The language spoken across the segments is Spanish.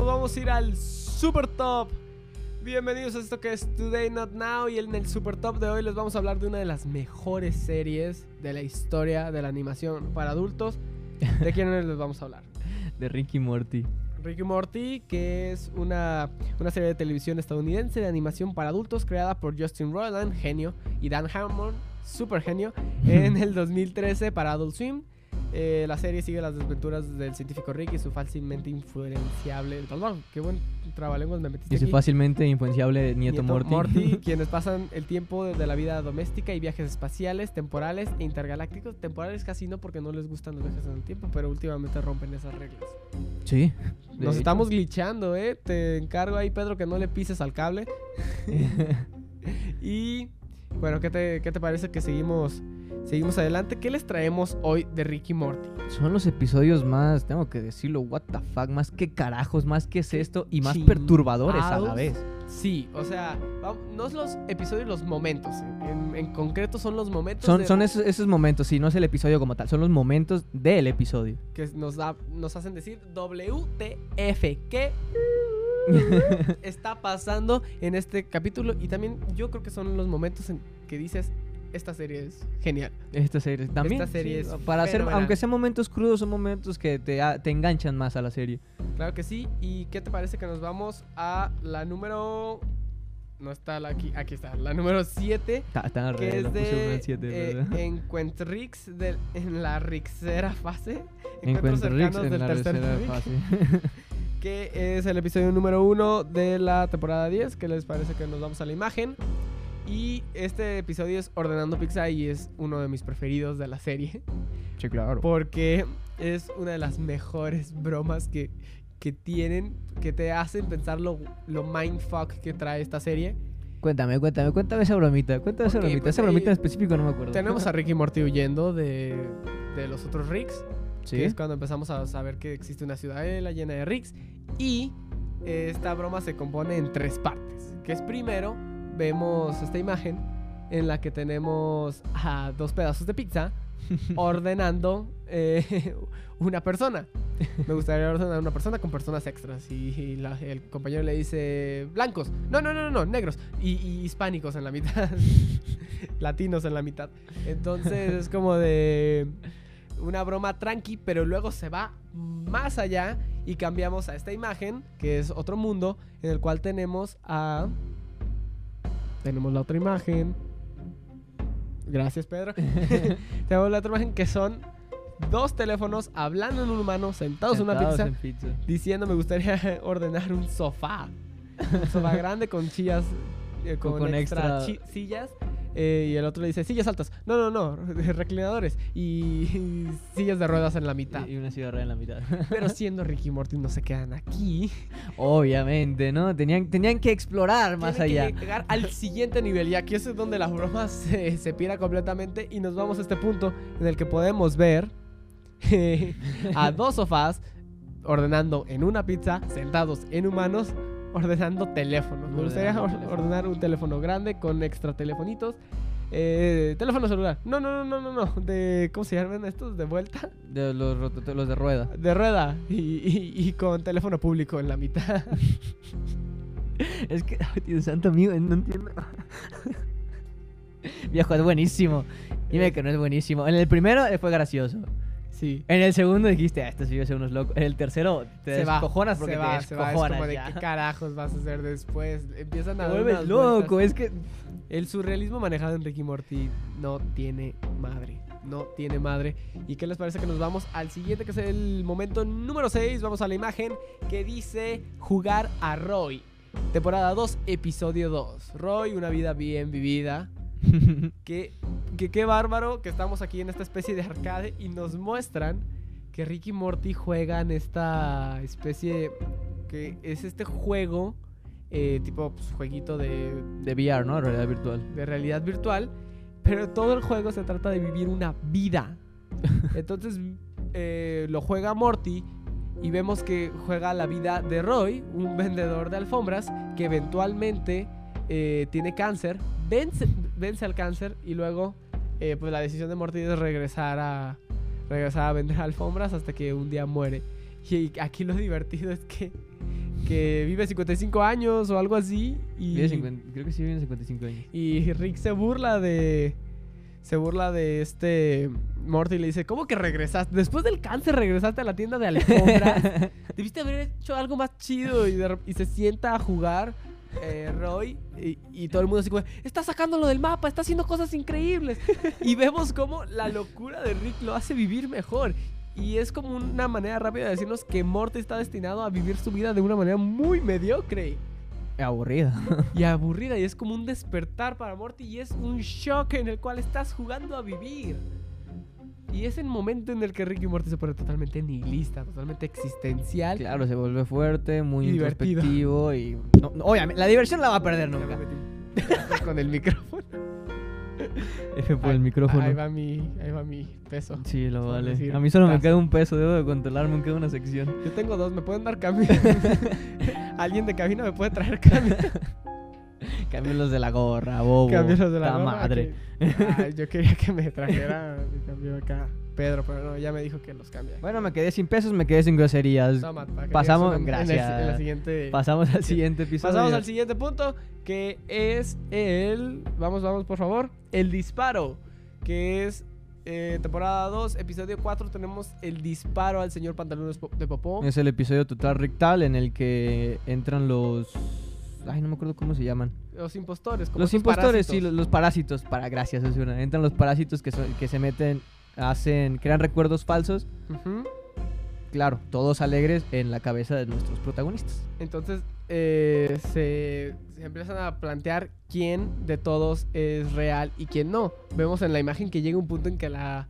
nos vamos a ir al Super Top. Bienvenidos a esto que es Today Not Now, y en el Super Top de hoy les vamos a hablar de una de las mejores series de la historia de la animación para adultos. ¿De quién les vamos a hablar? De Rick y Morty. Rick y Morty, que es una serie de televisión estadounidense de animación para adultos creada por Justin Roiland, genio, y Dan Harmon, super genio, en el 2013 para Adult Swim. La serie sigue las desventuras del científico Rick y su fácilmente influenciable... ¡Qué buen trabalenguas me metiste! Y su fácilmente influenciable nieto Morty, quienes pasan el tiempo desde la vida doméstica y viajes espaciales, temporales e intergalácticos. Temporales casi no, porque no les gustan los viajes en el tiempo, pero últimamente rompen esas reglas. Sí. Nos estamos glitchando, ¿eh? Te encargo ahí, Pedro, que no le pises al cable. Y... bueno, ¿qué te parece que seguimos adelante? ¿Qué les traemos hoy de Rick y Morty? Son los episodios más, tengo que decirlo, what the fuck, más que carajos, más que es esto, y más perturbadores a la vez. Sí, o sea, no es los episodios, los momentos. En concreto son los momentos. Son esos momentos, sí, no es el episodio como tal, son los momentos del episodio. Que nos hacen decir WTF, ¿qué está pasando en este capítulo? Y también yo creo que son los momentos en que dices... esta serie es genial. Esta serie sí, es para hacer, aunque sean momentos crudos, son momentos que te enganchan más a la serie. Claro que sí. ¿Y qué te parece que nos vamos a la número... no está la, aquí está, la número 7, que es de 7, Encuentrix en la Rixera fase. Encuentros cercanos del tercer fase. Que es el episodio número 1 de la temporada 10. ¿Qué les parece que nos vamos a la imagen? Y este episodio es Ordenando Pizza, y es uno de mis preferidos de la serie. Sí, claro. Porque es una de las mejores bromas que tienen, que te hacen pensar lo mindfuck que trae esta serie. Cuéntame esa bromita. Pues, esa bromita en específico no me acuerdo. Tenemos a Rick y Morty huyendo de los otros Ricks. Sí. Que es cuando empezamos a saber que existe una ciudadela llena de Ricks. Y esta broma se compone en 3 partes. Que es primero... vemos esta imagen en la que tenemos a 2 pedazos de pizza ordenando una persona. Me gustaría ordenar una persona con personas extras. Y el compañero le dice blancos. No, negros. Y hispánicos en la mitad. Latinos en la mitad. Entonces es como de una broma tranqui, pero luego se va más allá y cambiamos a esta imagen, que es otro mundo, en el cual tenemos la otra imagen. Gracias, Pedro. Tenemos la otra imagen, que son 2 teléfonos hablando en un humano, sentados en una pizza, diciendo me gustaría ordenar un sofá. Un sofá grande con sillas, con extra sillas. Y el otro le dice sillas altas. No, reclinadores y sillas de ruedas en la mitad. Y una silla de ruedas en la mitad. Pero siendo Rick y Morty no se quedan aquí. Obviamente, ¿no? Tenían que explorar más allá. Tienen que llegar al siguiente nivel. Y aquí es donde la broma se pira completamente. Y nos vamos a este punto en el que podemos ver a 2 sofás ordenando en una pizza, sentados en humanos, ordenando teléfonos. Me gustaría ordenar un teléfono grande con extra telefonitos. Teléfono celular. No. ¿Cómo se llaman estos? ¿De vuelta? De los de rueda. De rueda. Y con teléfono público en la mitad. Es que, Dios santo, amigo, no entiendo. Viejo, es buenísimo. Dime que no es buenísimo. En el primero fue gracioso. Sí. En el segundo dijiste, estos sí son unos locos. En el tercero te descojonas. Es como ya. ¿De qué carajos vas a hacer después? Empiezan a dar unas loco, vueltas. Es que el surrealismo manejado en Rick y Morty no tiene madre. ¿Y qué les parece que nos vamos al siguiente, que es el momento número 6? Vamos a la imagen que dice Jugar a Roy. Temporada 2, episodio 2. Roy, una vida bien vivida. Qué bárbaro que estamos aquí en esta especie de arcade y nos muestran que Rick y Morty juegan esta especie que es este juego tipo pues, jueguito de VR, ¿no? De realidad virtual, pero todo el juego se trata de vivir una vida. Entonces lo juega Morty y vemos que juega la vida de Roy, un vendedor de alfombras que eventualmente tiene cáncer, vence al cáncer, y luego pues la decisión de Morty es regresar a vender alfombras hasta que un día muere. Y aquí lo divertido es que que vive 55 años o algo así. Y creo que sí vive 55 años. Y Rick se burla de... este Morty y le dice, ¿cómo que regresaste? Después del cáncer regresaste a la tienda de alfombras. Debiste haber hecho algo más chido. Y se sienta a jugar Roy y todo el mundo así como, está sacándolo del mapa, está haciendo cosas increíbles. Y vemos cómo la locura de Rick lo hace vivir mejor. Y es como una manera rápida de decirnos que Morty está destinado a vivir su vida de una manera muy mediocre. Aburrida. Y es como un despertar para Morty. Y es un shock en el cual estás jugando a vivir. Y es el momento en el que Rick y Morty se pone totalmente nihilista, totalmente existencial. Claro, se vuelve fuerte, muy introspectivo. Y no, obviamente, la diversión la va a perder nunca. Con el micrófono. F por el micrófono. Ahí va mi peso. Sí, lo vale. Decir, a mí solo me queda un peso, debo de controlarme, me queda una sección. Yo tengo dos, me pueden dar cambio. Alguien de cabina me puede traer cambio. Cambios los de la gorra, bobo. Cambios los de la gorra. Madre. Yo quería que me trajera mi cambio acá Pedro, pero no, ya me dijo que los cambia. Bueno, me quedé sin pesos, me quedé sin groserías. Toma, pasamos, gracias. En la siguiente... Pasamos al siguiente episodio. Pasamos al siguiente punto, que es el... Vamos, por favor. El disparo, que es temporada 2, episodio 4. Tenemos el disparo al señor Pantalones de Popó. Es el episodio total rectal en el que entran los... Ay, no me acuerdo cómo se llaman. Los impostores. Como los impostores, parásitos. Sí, los parásitos. Gracias, es una. Entran los parásitos que se meten... crean recuerdos falsos. Uh-huh. Claro, todos alegres en la cabeza de nuestros protagonistas. Entonces se empiezan a plantear quién de todos es real y quién no. Vemos en la imagen que llega un punto en que la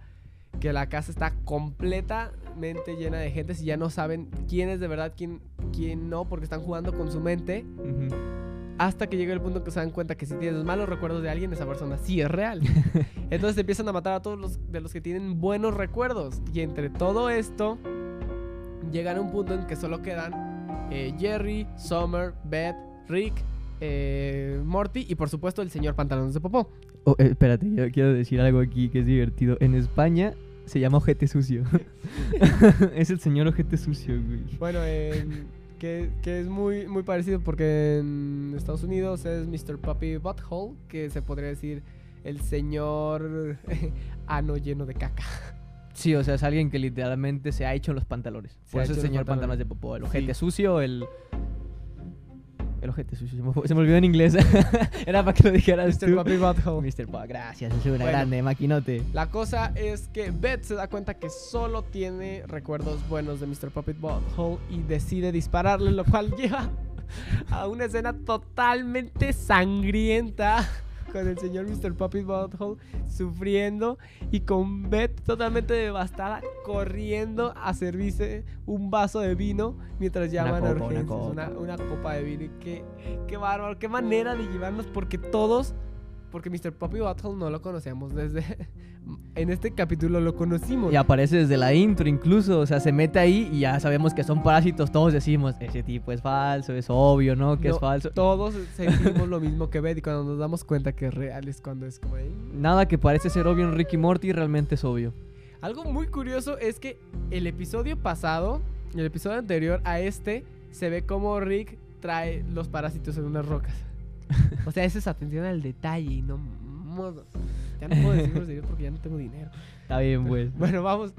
casa está completamente llena de gente. Si ya no saben quién es de verdad, quién no, porque están jugando con su mente. Uh-huh. Hasta que llega el punto que se dan cuenta que si tienes malos recuerdos de alguien, esa persona sí es real. Entonces empiezan a matar a todos los que tienen buenos recuerdos. Y entre todo esto, llegan a un punto en que solo quedan Jerry, Summer, Beth, Rick, Morty y por supuesto el señor Pantalones de Popó. Oh, espérate, yo quiero decir algo aquí que es divertido. En España se llama Ojete Sucio. Es el señor Ojete Sucio, güey. Bueno, que es muy, muy parecido porque en Estados Unidos es Mr. Puppy Butthole, que se podría decir el señor ano lleno de caca. Sí, o sea, es alguien que literalmente se ha hecho los pantalones. Por eso el señor Pantalones de Popó, el ojete sucio, el ojete sucio, se me olvidó en inglés. Era para que lo dijeras tú. Mr. Puppy Butthole. Mr. Puppy, gracias, es una grande, maquinote. La cosa es que Beth se da cuenta que solo tiene recuerdos buenos de Mr. Puppy Butthole y decide dispararle, lo cual lleva a una escena totalmente sangrienta con el señor Mr. Puppy Butthole sufriendo y con Beth totalmente devastada corriendo a servirse un vaso de vino mientras llaman a urgencias. Una copa de vino. Y qué bárbaro, qué manera de llevarnos, porque Mr. Puppy Butthole no lo conocíamos desde... En este capítulo lo conocimos. Y aparece desde la intro incluso, o sea, se mete ahí y ya sabemos que son parásitos. Todos decimos, ese tipo es falso, es obvio, ¿no? Que no, es falso. Todos sentimos lo mismo que Beth y cuando nos damos cuenta que es real es cuando es como ahí. Nada que parece ser obvio en Rick y Morty realmente es obvio. Algo muy curioso es que el episodio pasado, el episodio anterior a este, se ve como Rick trae los parásitos en unas rocas. O sea, esa es atención al detalle y no modo. Ya no puedo decir groserías porque ya no tengo dinero. Está bien, pues. Bueno, vamos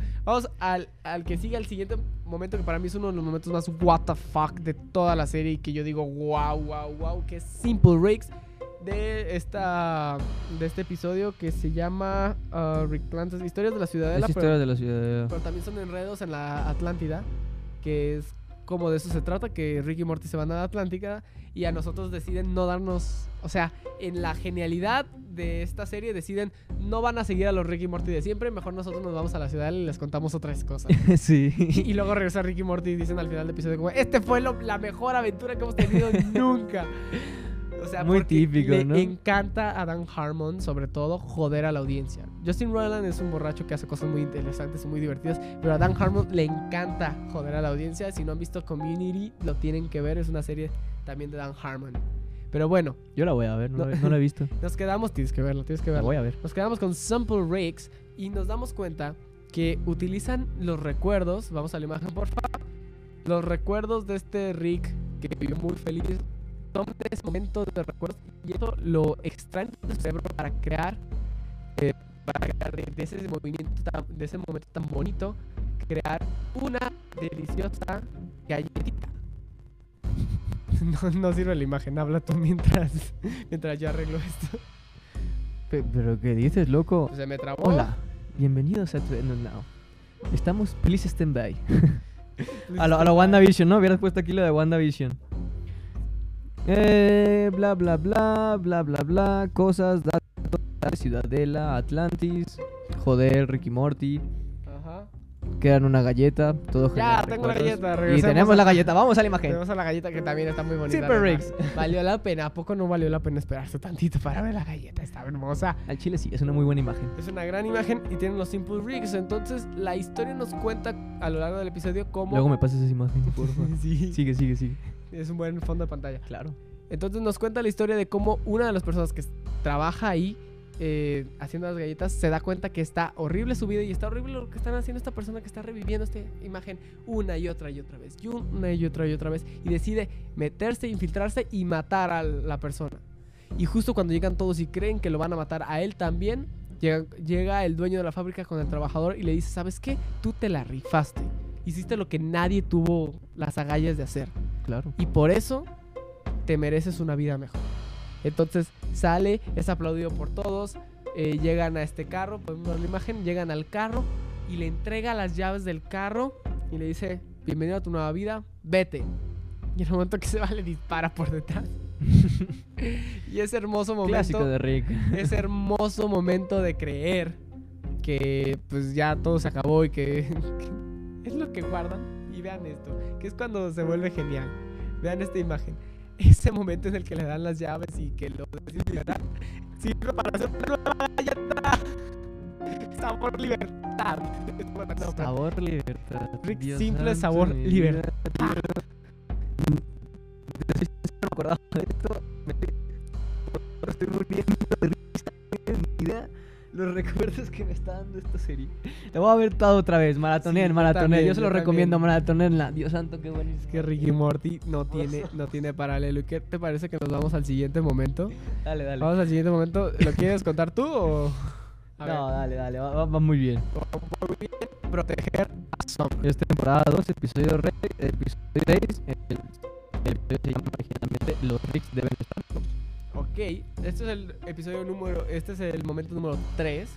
al que sigue, al siguiente momento que para mí es uno de los momentos más what the fuck de toda la serie y que yo digo wow, que es Simple Rick de este episodio que se llama Rick Plantas, historias de la ciudadela. Historias de la ciudadela. Pero también son enredos en la Atlántida, que es como de eso se trata, que Rick y Morty se van a la Atlántica y a nosotros deciden no darnos, o sea, en la genialidad de esta serie deciden no van a seguir a los Rick y Morty de siempre, mejor nosotros nos vamos a la ciudad y les contamos otras cosas. Sí. Y luego regresa Rick y Morty y dicen al final del episodio como, este fue la mejor aventura que hemos tenido nunca. O sea, muy típico, ¿no? Le encanta a Dan Harmon, sobre todo, joder a la audiencia. Justin Roiland es un borracho que hace cosas muy interesantes y muy divertidas, pero a Dan Harmon le encanta joder a la audiencia. Si no han visto Community, lo tienen que ver. Es una serie también de Dan Harmon. Pero bueno. Yo la voy a ver, no la he visto. Nos quedamos, tienes que verla. La voy a ver. Nos quedamos con Simple Rick y nos damos cuenta que utilizan los recuerdos. Vamos a la imagen, por favor. Los recuerdos de este Rick que vivió muy feliz, son de ese momento de recuerdos, y eso lo extraen de su cerebro para crear de ese movimiento de ese momento tan bonito, crear una deliciosa galletita. No sirve la imagen, habla tú mientras yo arreglo esto. ¿Pero qué dices, loco? Se me trabó. Hola, bienvenidos a tu Now. Estamos, please stand by. a lo WandaVision, ¿no? Hubieras puesto aquí lo de WandaVision. Bla, bla, bla, bla, bla, bla. Cosas, datos, Ciudadela, Atlantis. Joder, Rick y Morty. Ajá. Quedan una galleta. Todo ya, tengo la galleta. Y tenemos la galleta. Vamos a la imagen. Tenemos a la galleta que también está muy bonita. Super Riggs. Valió la pena. ¿A poco no valió la pena esperarse tantito para ver la galleta? Está hermosa. Al chile sí, es una muy buena imagen. Es una gran imagen y tienen los Simple Riggs. Entonces, la historia nos cuenta a lo largo del episodio cómo... Luego me pasas esa imagen, por favor. Sí. Sigue. Es un buen fondo de pantalla. Claro. Entonces nos cuenta la historia de cómo una de las personas que trabaja ahí haciendo las galletas se da cuenta que está horrible su vida y está horrible lo que están haciendo esta persona que está reviviendo esta imagen una y otra vez y decide meterse, infiltrarse y matar a la persona. Y justo cuando llegan todos y creen que lo van a matar a él también, llega el dueño de la fábrica con el trabajador y le dice: ¿sabes qué? Tú te la rifaste. Hiciste lo que nadie tuvo las agallas de hacer. Claro. Y por eso te mereces una vida mejor. Entonces sale, es aplaudido por todos. Llegan a este carro, podemos ver la imagen. Llegan al carro y le entrega las llaves del carro y le dice: bienvenido a tu nueva vida, vete. Y en el momento que se va, le dispara por detrás. Y ese hermoso momento, clásico de Rick. Ese hermoso momento de creer que pues ya todo se acabó y que es lo que guardan. Y vean esto, que es cuando se vuelve genial. Vean esta imagen. Ese momento en el que le dan las llaves y que lo desinfectan sirve para hacer una nueva galleta. Sabor libertad. Sabor libertad. Rick, simple sabor libertad. No recordaba de esto. Me estoy muriendo de risa. Mi vida. Los recuerdos que me está dando esta serie. La voy a ver toda otra vez. Maratoné. Yo se lo recomiendo, maratonenla. Dios santo, qué bueno. Es que Rick y Morty no tiene paralelo. ¿Y qué te parece que nos vamos al siguiente momento? Dale. Vamos al siguiente momento. ¿Lo quieres contar tú o...? Dale. Va muy bien. Proteger a Summer. Es temporada 2, episodio 6. El episodio se llama originalmente Los Ricks deben estar. Ok, este es el momento número 3.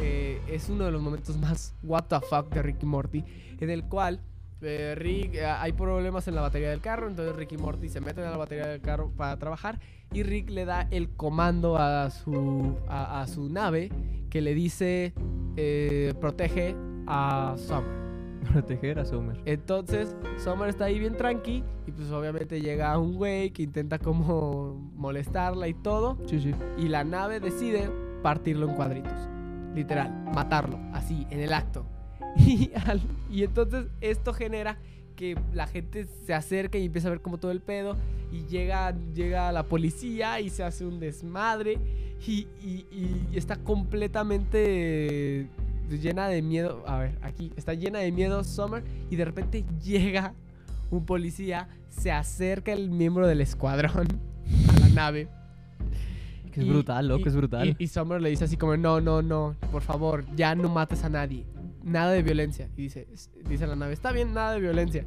Es uno de los momentos más what the fuck de Rick y Morty, en el cual hay problemas en la batería del carro. Entonces Rick y Morty se meten a la batería del carro para trabajar y Rick le da el comando a su nave, que le dice protege a Summer. Proteger a Summer. Entonces Summer está ahí bien tranqui y pues obviamente llega un güey que intenta como molestarla y todo. Sí. Y la nave decide partirlo en cuadritos, literal, matarlo, así, en el acto. Y entonces esto genera que la gente se acerque y empieza a ver como todo el pedo. Y llega la policía y se hace un desmadre y está completamente... llena de miedo. A ver, aquí está llena de miedo Summer. Y de repente llega un policía, se acerca el miembro del escuadrón a la nave. Que es brutal, loco, es brutal. Y Summer le dice así como: no, por favor, ya no mates a nadie, nada de violencia. Y dice la nave: está bien, nada de violencia.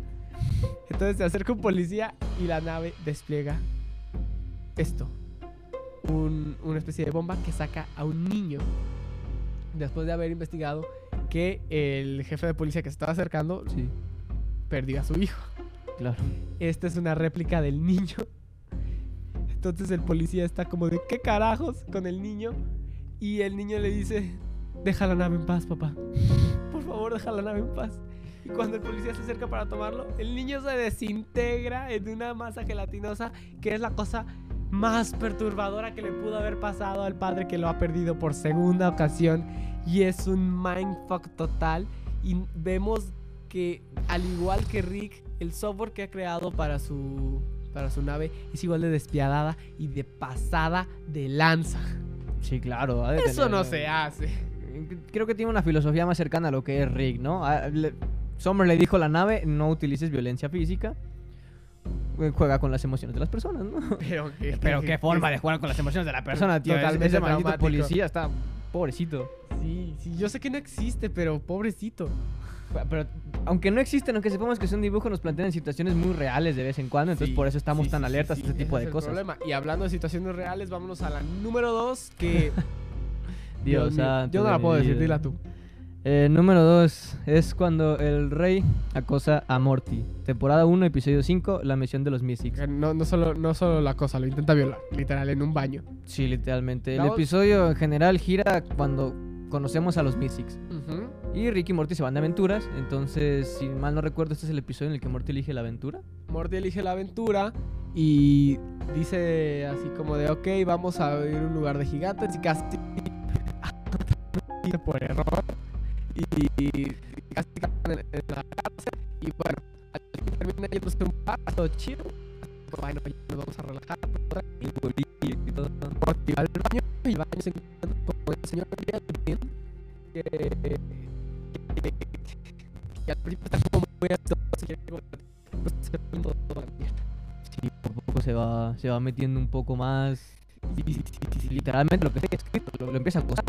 Entonces se acerca un policía y la nave despliega esto, una especie de bomba que saca a un niño. Después de haber investigado que el jefe de policía que se estaba acercando perdió a su hijo. Claro. Esta es una réplica del niño. Entonces el policía está como de ¿qué carajos? Con el niño. Y el niño le dice: deja la nave en paz, papá. Por favor, deja la nave en paz. Y cuando el policía se acerca para tomarlo, el niño se desintegra en una masa gelatinosa, que es la cosa más perturbadora que le pudo haber pasado al padre que lo ha perdido por segunda ocasión. Y es un mindfuck total. Y vemos que, al igual que Rick, el software que ha creado para su nave es igual de despiadada y de pasada de lanza. Sí, claro. Eso no se hace. Creo que tiene una filosofía más cercana a lo que es Rick, ¿no? Summer le dijo a la nave: no utilices violencia física. juega con las emociones de las personas, ¿no? Pero qué forma de jugar con las emociones de la persona, tío. Totalmente traumático. Maldito policía está pobrecito. Sí, sí, yo sé que no existe, pero pobrecito. Pero aunque no existen, aunque sepamos que son dibujos, nos plantean situaciones muy reales de vez en cuando. Entonces, sí, por eso estamos tan alertas a este tipo de cosas. Problema. Y hablando de situaciones reales, vámonos a la número 2, que... Dios santo. Yo no la puedo decir, dila tú. Número 2 es cuando el rey acosa a Morty. Temporada 1, episodio 5, la misión de los Mystics. No solo la acosa, lo intenta violar, literal, en un baño. Sí, literalmente. El episodio en general gira cuando conocemos a los Mystics. Uh-huh. Y Rick y Morty se van de aventuras. Entonces, si mal no recuerdo, este es el episodio en el que Morty elige la aventura. Morty elige la aventura y dice así como de, ok, vamos a ir a un lugar de gigantes. Y casi... por error. Y casi en la cárcel. Y bueno, al terminar yéndose un bar, todo chido. Bueno, ya nos vamos a relajar. Y todo va al baño. Y el baño se encuentra con el señor Bielkin, que al principio está como muy alto. Sí, poco a poco se va metiendo un poco más. Y literalmente lo que está escrito lo empieza a acosar.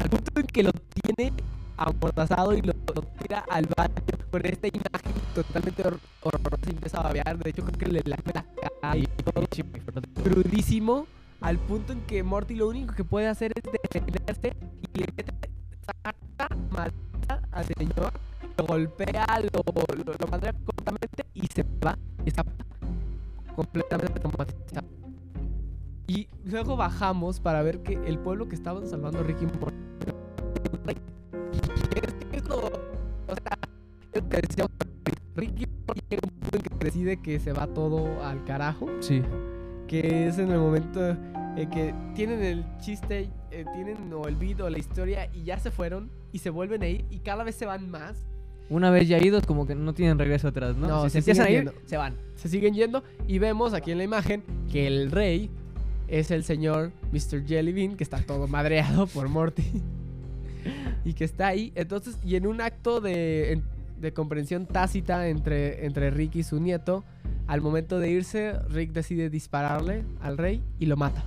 Al punto en que lo tiene amordazado y lo tira al baño con esta imagen totalmente horrorosa y empieza a babear. De hecho, creo que le lame la cara y todo crudísimo, al punto en que Morty lo único que puede hacer es defenderse y le mete esa carta maldita al señor, lo golpea, lo madrea completamente y se va. Está completamente traumatizado. Y luego bajamos para ver que el pueblo que estaban salvando Rick y Morty llega un punto en que decide que se va todo al carajo. Sí. Que es en el momento que tienen el chiste, tienen olvido la historia y ya se fueron y se vuelven a ir y cada vez se van más. Una vez ya idos, como que no tienen regreso atrás, ¿no? No, se empiezan a ir, se van. Se siguen yendo y vemos aquí en la imagen que el rey es el señor Mr. Jellybean, que está todo madreado por Morty. Y que está ahí. Entonces, y en un acto de comprensión tácita entre Rick y su nieto, al momento de irse, Rick decide dispararle al rey y lo mata.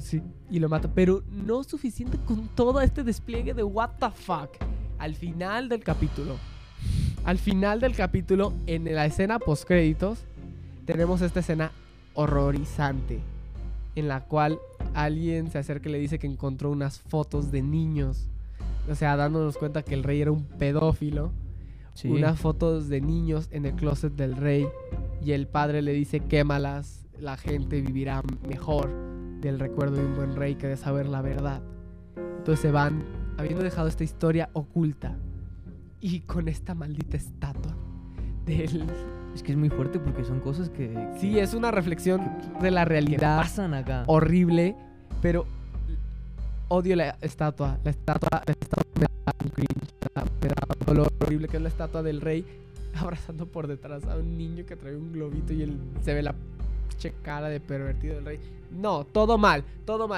Sí. Y lo mata. Pero no suficiente con todo este despliegue de what the fuck. Al final del capítulo, en la escena postcréditos, tenemos esta escena horrorizante, en la cual alguien se acerca y le dice que encontró unas fotos de niños. O sea, dándonos cuenta que el rey era un pedófilo. Sí. Unas fotos de niños en el closet del rey. Y el padre le dice, quémalas, la gente vivirá mejor del recuerdo de un buen rey que de saber la verdad. Entonces se van, habiendo dejado esta historia oculta, y con esta maldita estatua del... Es que es muy fuerte porque son cosas que... Sí, es una reflexión de la realidad. Pasan acá. Horrible, pero odio la estatua me da un cringe, me da un dolor horrible, que es la estatua del rey abrazando por detrás a un niño que trae un globito y él se ve la cara de pervertido del rey. No, todo mal.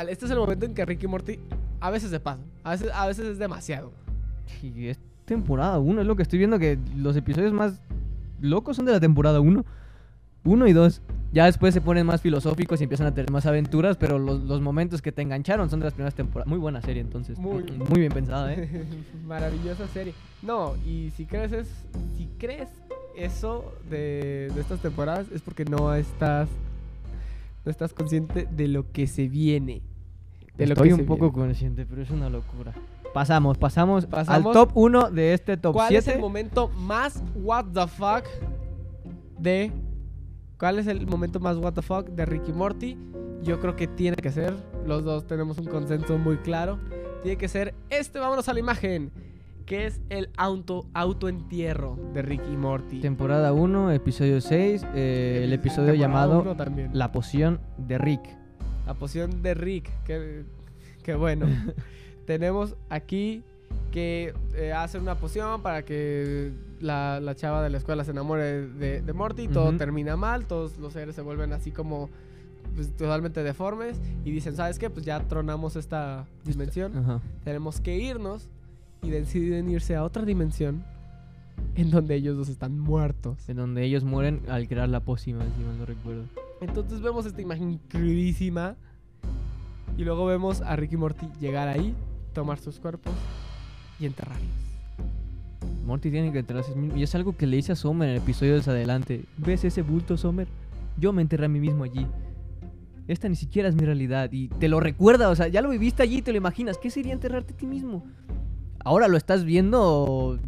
Este es el momento en que Rick y Morty a veces se pasan, a veces es demasiado. Y es temporada 1, es lo que estoy viendo, que los episodios más locos son de la temporada 1 y 2. Ya después se ponen más filosóficos y empiezan a tener más aventuras, pero los momentos que te engancharon son de las primeras temporadas. Muy buena serie, entonces. Muy bien pensada, ¿eh? Maravillosa serie. No, y si crees eso de estas temporadas es porque no estás consciente de lo que se viene. Estoy un poco consciente, pero es una locura. Pasamos al top 1 de este top 7. ¿Cuál es el momento más what the fuck de... ¿Cuál es el momento más what the fuck de Rick y Morty? Yo creo que tiene que ser... Los dos tenemos un consenso muy claro. Tiene que ser este, vámonos a la imagen, que es el autoentierro de Rick y Morty. Temporada 1, episodio 6. El episodio llamado La poción de Rick. La poción de Rick. Qué bueno. Tenemos aquí que hacen una poción para que la chava de la escuela se enamore de Morty. Uh-huh. Todo termina mal, todos los seres se vuelven así como pues, totalmente deformes y dicen, ¿sabes qué? Pues ya tronamos esta dimensión. Uh-huh. Tenemos que irnos, y deciden irse a otra dimensión en donde ellos dos están muertos. En donde ellos mueren al crear la pócima, si mal no recuerdo. Entonces vemos esta imagen crudísima y luego vemos a Rick y Morty llegar ahí, tomar sus cuerpos y enterrarlos. Morty tiene que enterrarse mismo. Y es algo que le hice a Summer en el episodio de adelante. ¿Ves ese bulto, Summer? Yo me enterré a mí mismo allí. Esta ni siquiera es mi realidad. Y te lo recuerda, o sea, ya lo viviste allí y te lo imaginas. ¿Qué sería enterrarte a ti mismo? Ahora lo estás viendo.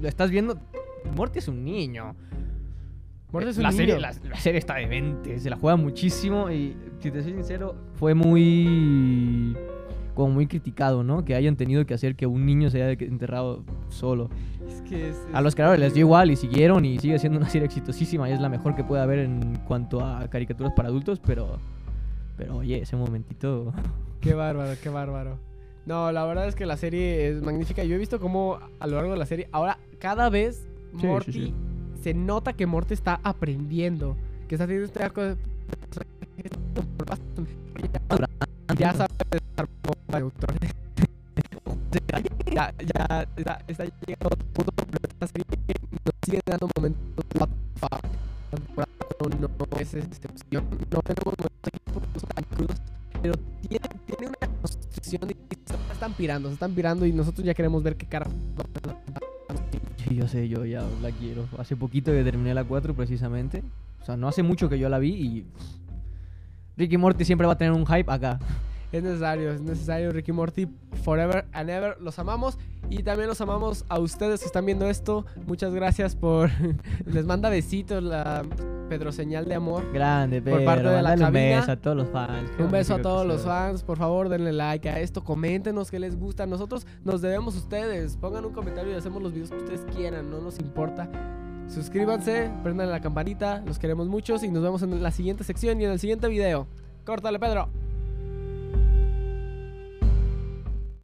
Lo estás viendo. Morty es un niño. La serie está demente. Se la juega muchísimo. Y si te soy sincero, fue muy, como muy criticado, ¿no? Que hayan tenido que hacer que un niño se haya enterrado solo. Es que a los creadores les dio igual y siguieron. Y sigue siendo una serie exitosísima. Y es la mejor que puede haber en cuanto a caricaturas para adultos. Pero oye, ese momentito. Qué bárbaro, qué bárbaro. No, la verdad es que la serie es magnífica. Yo he visto cómo a lo largo de la serie, ahora cada vez Morty, se nota que Morty está aprendiendo, que está haciendo esta cosa. Ya sabe estar con neutrones. Ya está llegando a otro punto, pero esta serie nos sigue dando momentos. What the fuck. No es excepción. No tenemos momentos aquí porque son tan crudos, pero tiene una construcción de. Se están pirando y nosotros ya queremos ver qué cara. Sí, yo sé, yo ya la quiero. Hace poquito que terminé la 4 precisamente. O sea, no hace mucho que yo la vi y Rick y Morty siempre va a tener un hype acá. Es necesario Rick y Morty forever and ever. Los amamos y también los amamos a ustedes que están viendo esto. Muchas gracias por les manda besitos la Pedro señal de amor. Grande, Pedro. Por parte de la cabina. Un beso a todos los fans. Un beso a todos los fans. Por favor, denle like a esto. Coméntenos qué les gusta. Nosotros nos debemos a ustedes. Pongan un comentario y hacemos los videos que ustedes quieran. No nos importa. Suscríbanse, prendan la campanita. Los queremos muchos y nos vemos en la siguiente sección y en el siguiente video. Córtale, Pedro.